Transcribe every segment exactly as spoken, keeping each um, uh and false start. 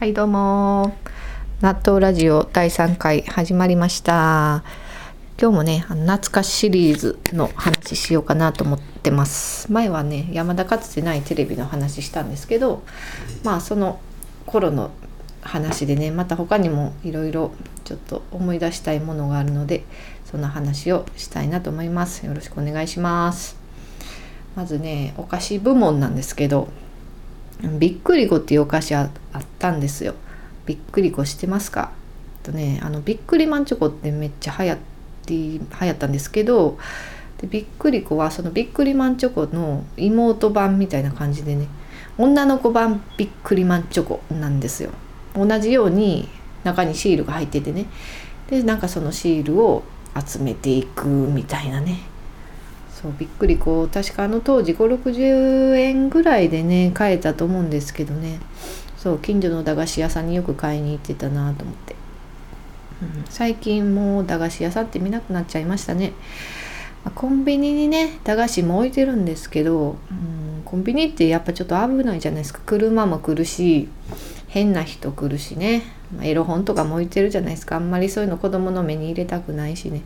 はいどうも、納豆ラジオだいさんかい始まりました。今日もね、懐かしシリーズの話しようかなと思ってます。前はね、山田かつてないテレビの話したんですけど、まあその頃の話でね、また他にもいろいろちょっと思い出したいものがあるので、その話をしたいなと思います。よろしくお願いします。まずね、お菓子部門なんですけど、びっくりこっていうお菓子あったんですよ。びっくりこしてますか？とね、あのびっくりマンチョコってめっちゃ流行って流行ったんですけど、でびっくりこはそのびっくりマンチョコの妹版みたいな感じでね、女の子版びっくりマンチョコなんですよ。同じように中にシールが入っててね、でなんかそのシールを集めていくみたいなね。そう、びっくりこう、確かあの当時ごじゅう、ろくじゅうえんぐらいでね買えたと思うんですけどね、そう近所の駄菓子屋さんによく買いに行ってたなと思って、うん、最近もう駄菓子屋さんって見なくなっちゃいましたね。まあ、コンビニにね駄菓子も置いてるんですけど、うん、コンビニってやっぱちょっと危ないじゃないですか。車も来るし、変な人来るしね、まあ、エロ本とかも置いてるじゃないですか。あんまりそういうの子供の目に入れたくないしね。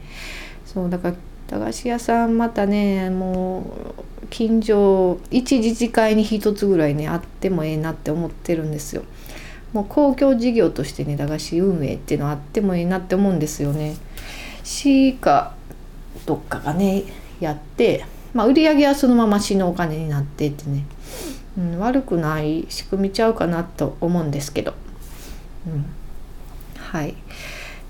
そうだから駄菓子屋さんまたね、もう近所一自治会に一つぐらいねあってもええなって思ってるんですよ。もう公共事業としてね、駄菓子運営っていうのあってもええなって思うんですよね。市かどっかがねやって、まあ、売り上げはそのまま市のお金になってってね、うん、悪くない仕組みちゃうかなと思うんですけど、うん、はい。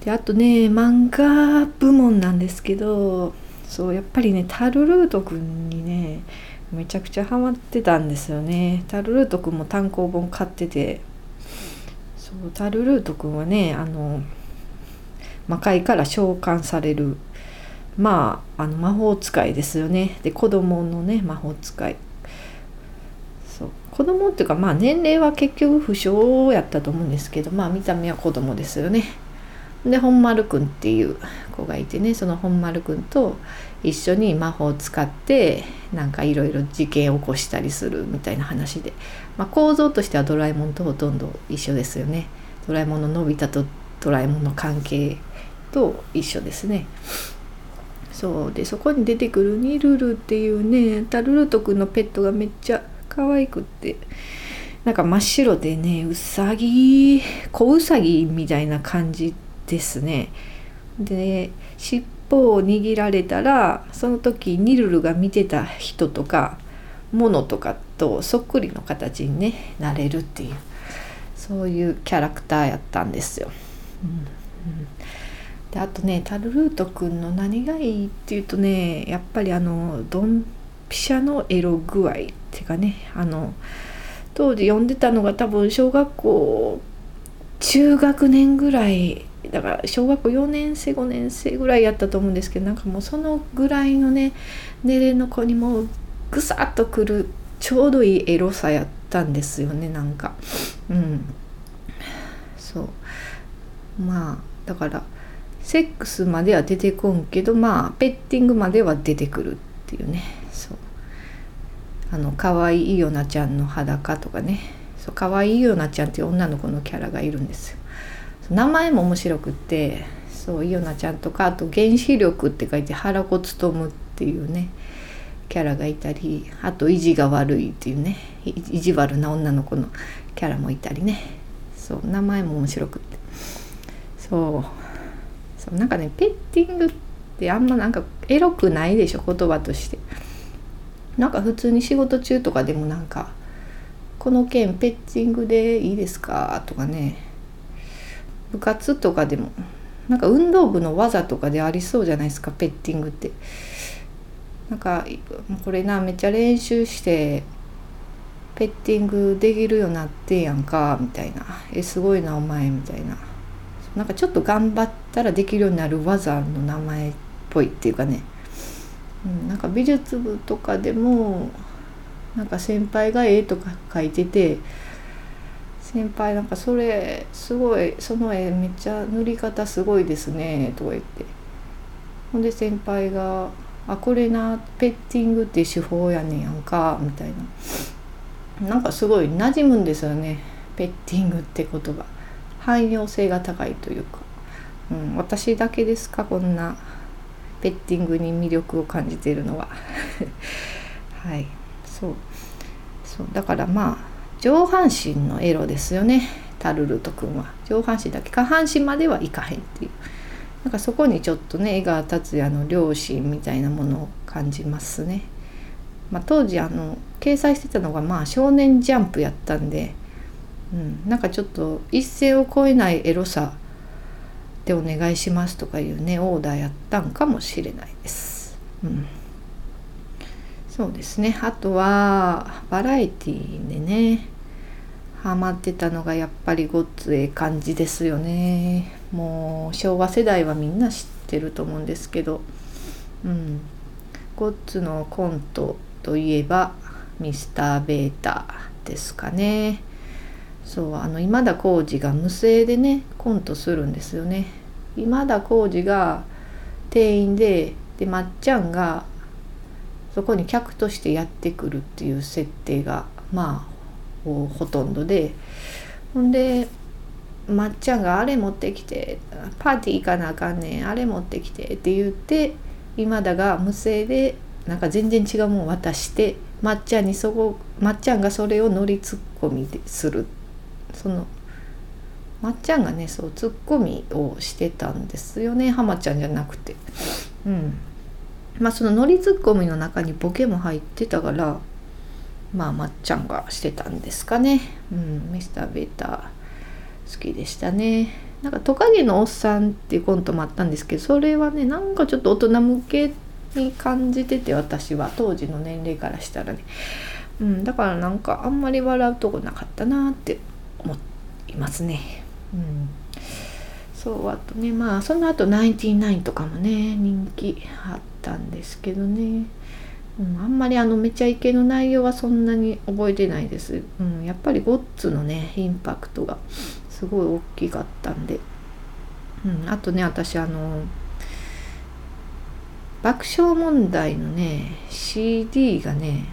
であとね、漫画部門なんですけど、そうやっぱりね、タルルートくんにねめちゃくちゃハマってたんですよね。タルルートくんも単行本買ってて、そうタルルートくんはね、あの魔界から召喚される、まああの魔法使いですよね。で子供のね魔法使い、そう子供っていうか、まあ年齢は結局不詳やったと思うんですけど、まあ見た目は子供ですよね。で本丸くんっていう子がいてね、その本丸くんと一緒に魔法を使ってなんかいろいろ事件を起こしたりするみたいな話で、まあ、構造としてはドラえもんとほとんど一緒ですよね。ドラえもんののび太とドラえもんの関係と一緒ですね。そうで、そこに出てくるニルルっていうね、タルルトくんのペットがめっちゃ可愛くって、なんか真っ白でね、うさぎ小うさぎみたいな感じですね。で尻尾を握られたら、その時ニルルが見てた人とかものとかとそっくりの形に、ね、なれるっていう、そういうキャラクターやったんですよ。うんうん、であとね、タルルートくんの何がいいっていうとね、やっぱりあのドンピシャのエロ具合っていうかね、あの当時読んでたのが多分小学校中学年ぐらいだから、小学校よねんせいごねんせいぐらいやったと思うんですけど、なんかもうそのぐらいのね年齢の子にもぐさっとくるちょうどいいエロさやったんですよね。なんかうんそうまあだからセックスまでは出てこんけど、まあペッティングまでは出てくるっていうね。そうあのかわいいよなちゃんの裸とかね、そうかわいいよなちゃんっていう女の子のキャラがいるんですよ。名前も面白くって、そうイオナちゃんとか、あと原子力って書いて原子務っていうねキャラがいたり、あと意地が悪いっていうね、意地悪な女の子のキャラもいたりね、そう名前も面白くって、そうそうなんかね、ペッティングってあんまなんかエロくないでしょ、言葉として。なんか普通に仕事中とかでもなんか、この件ペッティングでいいですかとかね、部活とかでもなんか運動部の技とかでありそうじゃないですか、ペッティングって。なんかこれな、めっちゃ練習してペッティングできるようになってやんかみたいな、えすごいなお前みたいな、なんかちょっと頑張ったらできるようになる技の名前っぽいっていうかね、うん、なんか美術部とかでもなんか先輩が絵とか描いてて、先輩なんかそれすごい、その絵めっちゃ塗り方すごいですねとか言って、ほんで先輩があこれなペッティングって手法やねんやんかみたいな、なんかすごい馴染むんですよね。ペッティングって言葉、汎用性が高いというか、うん、私だけですかこんなペッティングに魅力を感じているのははい、そうそう、だからまあ上半身のエロですよね、タルルト君は上半身だけ、下半身まではいかへんっていう、なんかそこにちょっとね江川達也の良心みたいなものを感じますね。まあ、当時あの掲載してたのがまあ少年ジャンプやったんで、うん、なんかちょっと一線を越えないエロさでお願いしますとかいうねオーダーやったんかもしれないです、うん、そうですね。あとはバラエティでねハマってたのがやっぱりごっつええ感じですよね。もう昭和世代はみんな知ってると思うんですけど、うん、ごっつのコントといえばミスターベータですかね。そうあの今田耕司が無声でねコントするんですよね。今田耕司が店員で、でまっちゃんがそこに客としてやってくるっていう設定がまあほとんどで、ほんでまっちゃんがあれ持ってきてパーティー行かなあかんねん、あれ持ってきてって言って、今田が無声でなんか全然違うもん渡して、まっちゃんにそこまっちゃんがそれを乗りツッコミする、そのまっちゃんがねそうツッコミをしてたんですよね、浜ちゃんじゃなくて、うん、まあそのノリツッコミの中にボケも入ってたからまあまっちゃんがしてたんですかね。うん、ミスターベータ好きでしたね。なんかトカゲのおっさんっていうコントもあったんですけど、それはねなんかちょっと大人向けに感じてて、私は当時の年齢からしたらね、うん、だからなんかあんまり笑うとこなかったなって思いますね。うん、そうあとねまあその後ナインティナインとかもね人気あったんですけどね、うん、あんまりあのめちゃイケの内容はそんなに覚えてないです、うん、やっぱりゴッツのねインパクトがすごい大きかったんで、うん、あとね私あの爆笑問題のね シーディー がね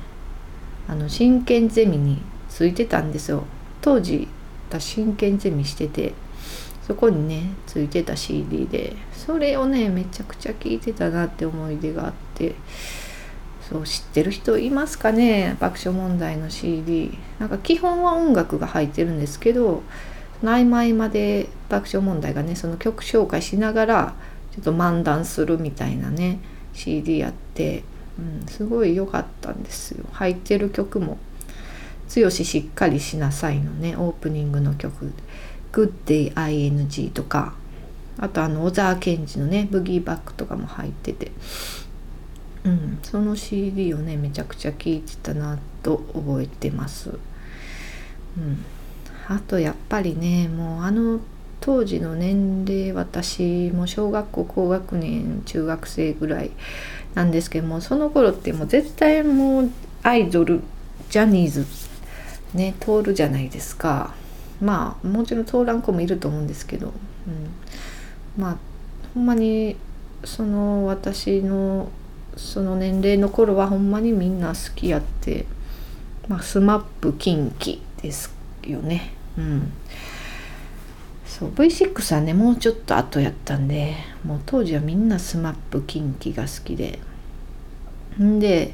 あの真剣ゼミについてたんですよ。当時真剣ゼミしてて、そこにねついてた シーディー で、それをねめちゃくちゃ聴いてたなって思い出があって、そう知ってる人いますかね爆笑問題の シーディー。 なんか基本は音楽が入ってるんですけど、曖昧まで爆笑問題がねその曲紹介しながらちょっと漫談するみたいなね シーディー あって、うん、すごい良かったんですよ。入ってる曲も強ししっかりしなさいのねオープニングの曲、グッデイ アイエヌジー とか、あとあの小沢健二のねブギーバックとかも入ってて、うん、その シーディー をねめちゃくちゃ聴いてたなと覚えてます、うん、あとやっぱりねもうあの当時の年齢、私も小学校高学年中学生ぐらいなんですけども、その頃ってもう絶対もうアイドルジャニーズね通るじゃないですか。まあもちろん通らん子もいると思うんですけど、うん、まあほんまにその私のその年齢の頃はほんまにみんな好きやって、まあ、スマップキンキですよね。うん、そう ブイシックス はねもうちょっと後やったんで、もう当時はみんなスマップキンキが好きで、んで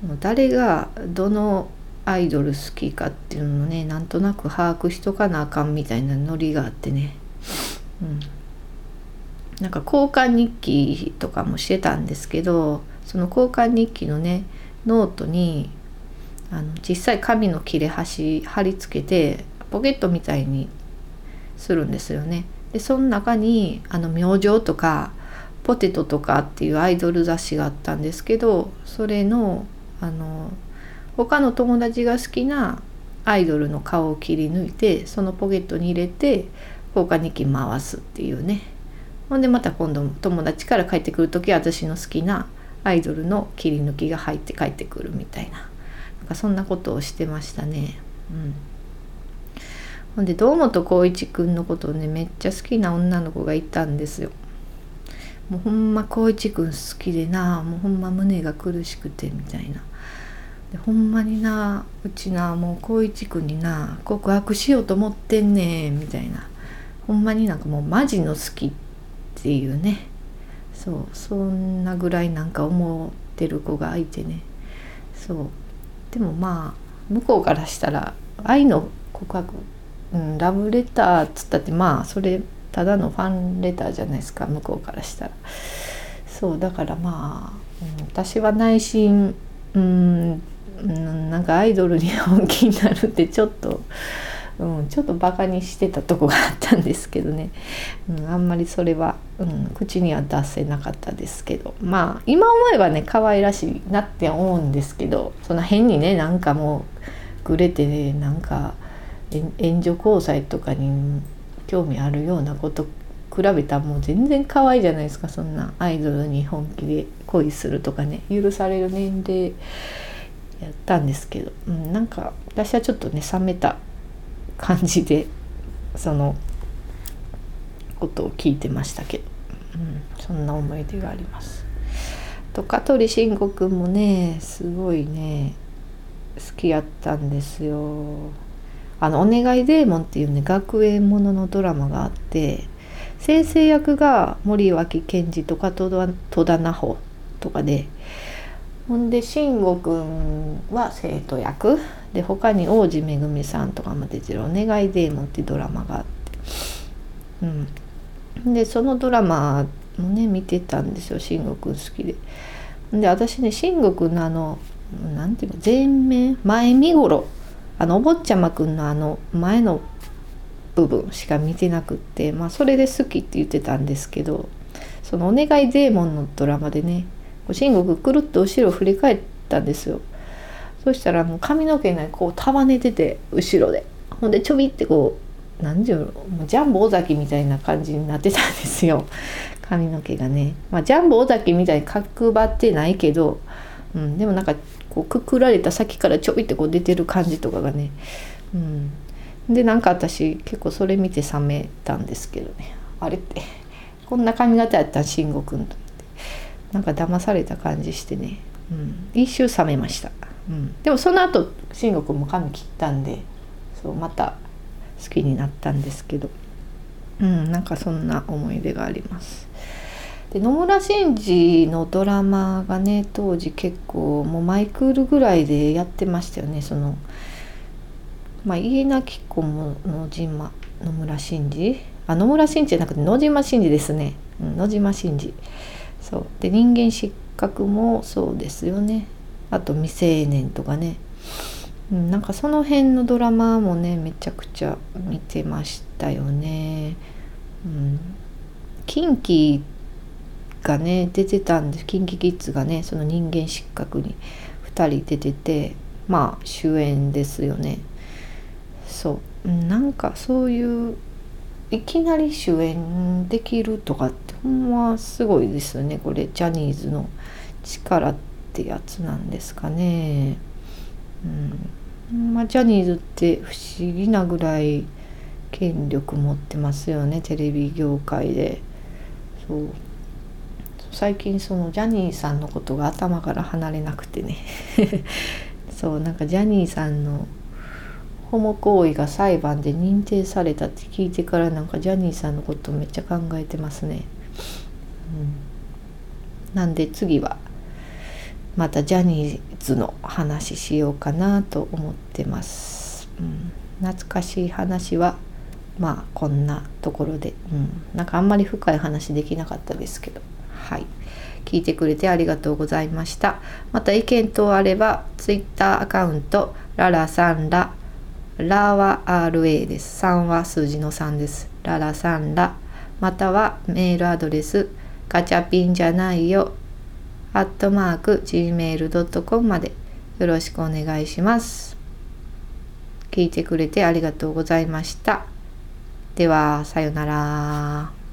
もう誰がどのアイドル好きかっていうのをねなんとなく把握しとかなあかんみたいなノリがあってね、うん、なんか交換日記とかもしてたんですけど、その交換日記のねノートにあの小さい紙の切れ端貼り付けてポケットみたいにするんですよね。でその中にあの明星とかポテトとかっていうアイドル雑誌があったんですけど、それのあの他の友達が好きなアイドルの顔を切り抜いてそのポケットに入れて交換日記回すっていうね。ほんでまた今度友達から帰ってくるときは私の好きなアイドルの切り抜きが入って帰ってくるみたい な, なんかそんなことをしてましたね。うん、ほんで堂本光一くんのことをねめっちゃ好きな女の子がいたんですよ。もうほんま光一くん好きでな、もうほんま胸が苦しくてみたいな。でほんまにな、うちなもう高一君にな告白しようと思ってんねんみたいな、ほんまになんかもうマジの好きっていうね、そうそんなぐらいなんか思ってる子がいてね、そうでもまあ向こうからしたら愛の告白、うん、ラブレターっつったってまあそれただのファンレターじゃないですか、向こうからしたら。そうだからまあ、うん、私は内心、うん、なんかアイドルに本気になるってちょっと、うん、ちょっとバカにしてたとこがあったんですけどね、うん、あんまりそれは、うん、口には出せなかったですけど、まあ今思えばね可愛らしいなって思うんですけど、その変にねなんかもうグレてねなんか援助交際とかに興味あるようなこと比べたらもう全然可愛いじゃないですか。そんなアイドルに本気で恋するとかね、許される年齢やったんですけど、うん、なんか私はちょっとね冷めた感じでそのことを聞いてましたけど、うん、そんな思い出があります。と香取慎吾くんもねすごいね好きやったんですよ。あのお願いデーモンっていうね学園もののドラマがあって、先生役が森脇健児とか戸田奈穂とかで、ほんで慎吾くんは生徒役で、他に王子めぐみさんとかも出てるお願いデーモンっていうドラマがあって、うん、でそのドラマもね見てたんですよ。慎吾くん好きで、で私ね慎吾くんのあのなんていうの前面前見頃、あのお坊ちゃまくんのあの前の部分しか見てなくって、まあ、それで好きって言ってたんですけど、そのお願いデーモンのドラマでね慎吾くんくるっと後ろを振り返ったんですよ。そしたらもう髪の毛ねこう束ねてて後ろで、ほんでちょびってこう何ていうのもうジャンボ尾崎みたいな感じになってたんですよ、髪の毛がね。まあ、ジャンボ尾崎みたいに角張ってないけど、うん、でもなんかこうくくられた先からちょびってこう出てる感じとかがね、うん、でなんか私結構それ見て冷めたんですけどね、あれってこんな髪型やったん慎吾くんとなんか騙された感じしてね、うん、一周冷めました、うん、でもその後慎吾くんも髪切ったんで、そうまた好きになったんですけど、うん、なんかそんな思い出があります。で野村真二のドラマがね当時結構もうマイクールぐらいでやってましたよね。その、まあ、家なき子も野島野村真二あ野村真二じゃなくて野島真二ですね、うん、野島真二そうで人間失格もそうですよね。あと未成年とかね、うん、なんかその辺のドラマもねめちゃくちゃ見てましたよね、うん、KinKiがね出てたんです。KinKi Kidsがねその人間失格にふたり出てて、まあ主演ですよね。そうなんかそういういきなり主演できるとかってほんますごいですよね。これジャニーズの力ってやつなんですかね。うん、まあジャニーズって不思議なぐらい権力持ってますよね、テレビ業界で。そう。最近そのジャニーさんのことが頭から離れなくてねそうなんかジャニーさんのホモ行為が裁判で認定されたって聞いてからなんかジャニーさんのことめっちゃ考えてますね、うん、なんで次はまたジャニーズの話しようかなと思ってます、うん、懐かしい話はまあこんなところで、うん、なんかあんまり深い話できなかったですけど、はい、聞いてくれてありがとうございました。また意見等あれば、ツイッターアカウント、ララさんら、ラは アールエー です。さんは数字のさんです。ララさんら、またはメールアドレス、ガチャピンじゃないよ、アットマーク、ジーメールドットコム までよろしくお願いします。聞いてくれてありがとうございました。では、さよなら。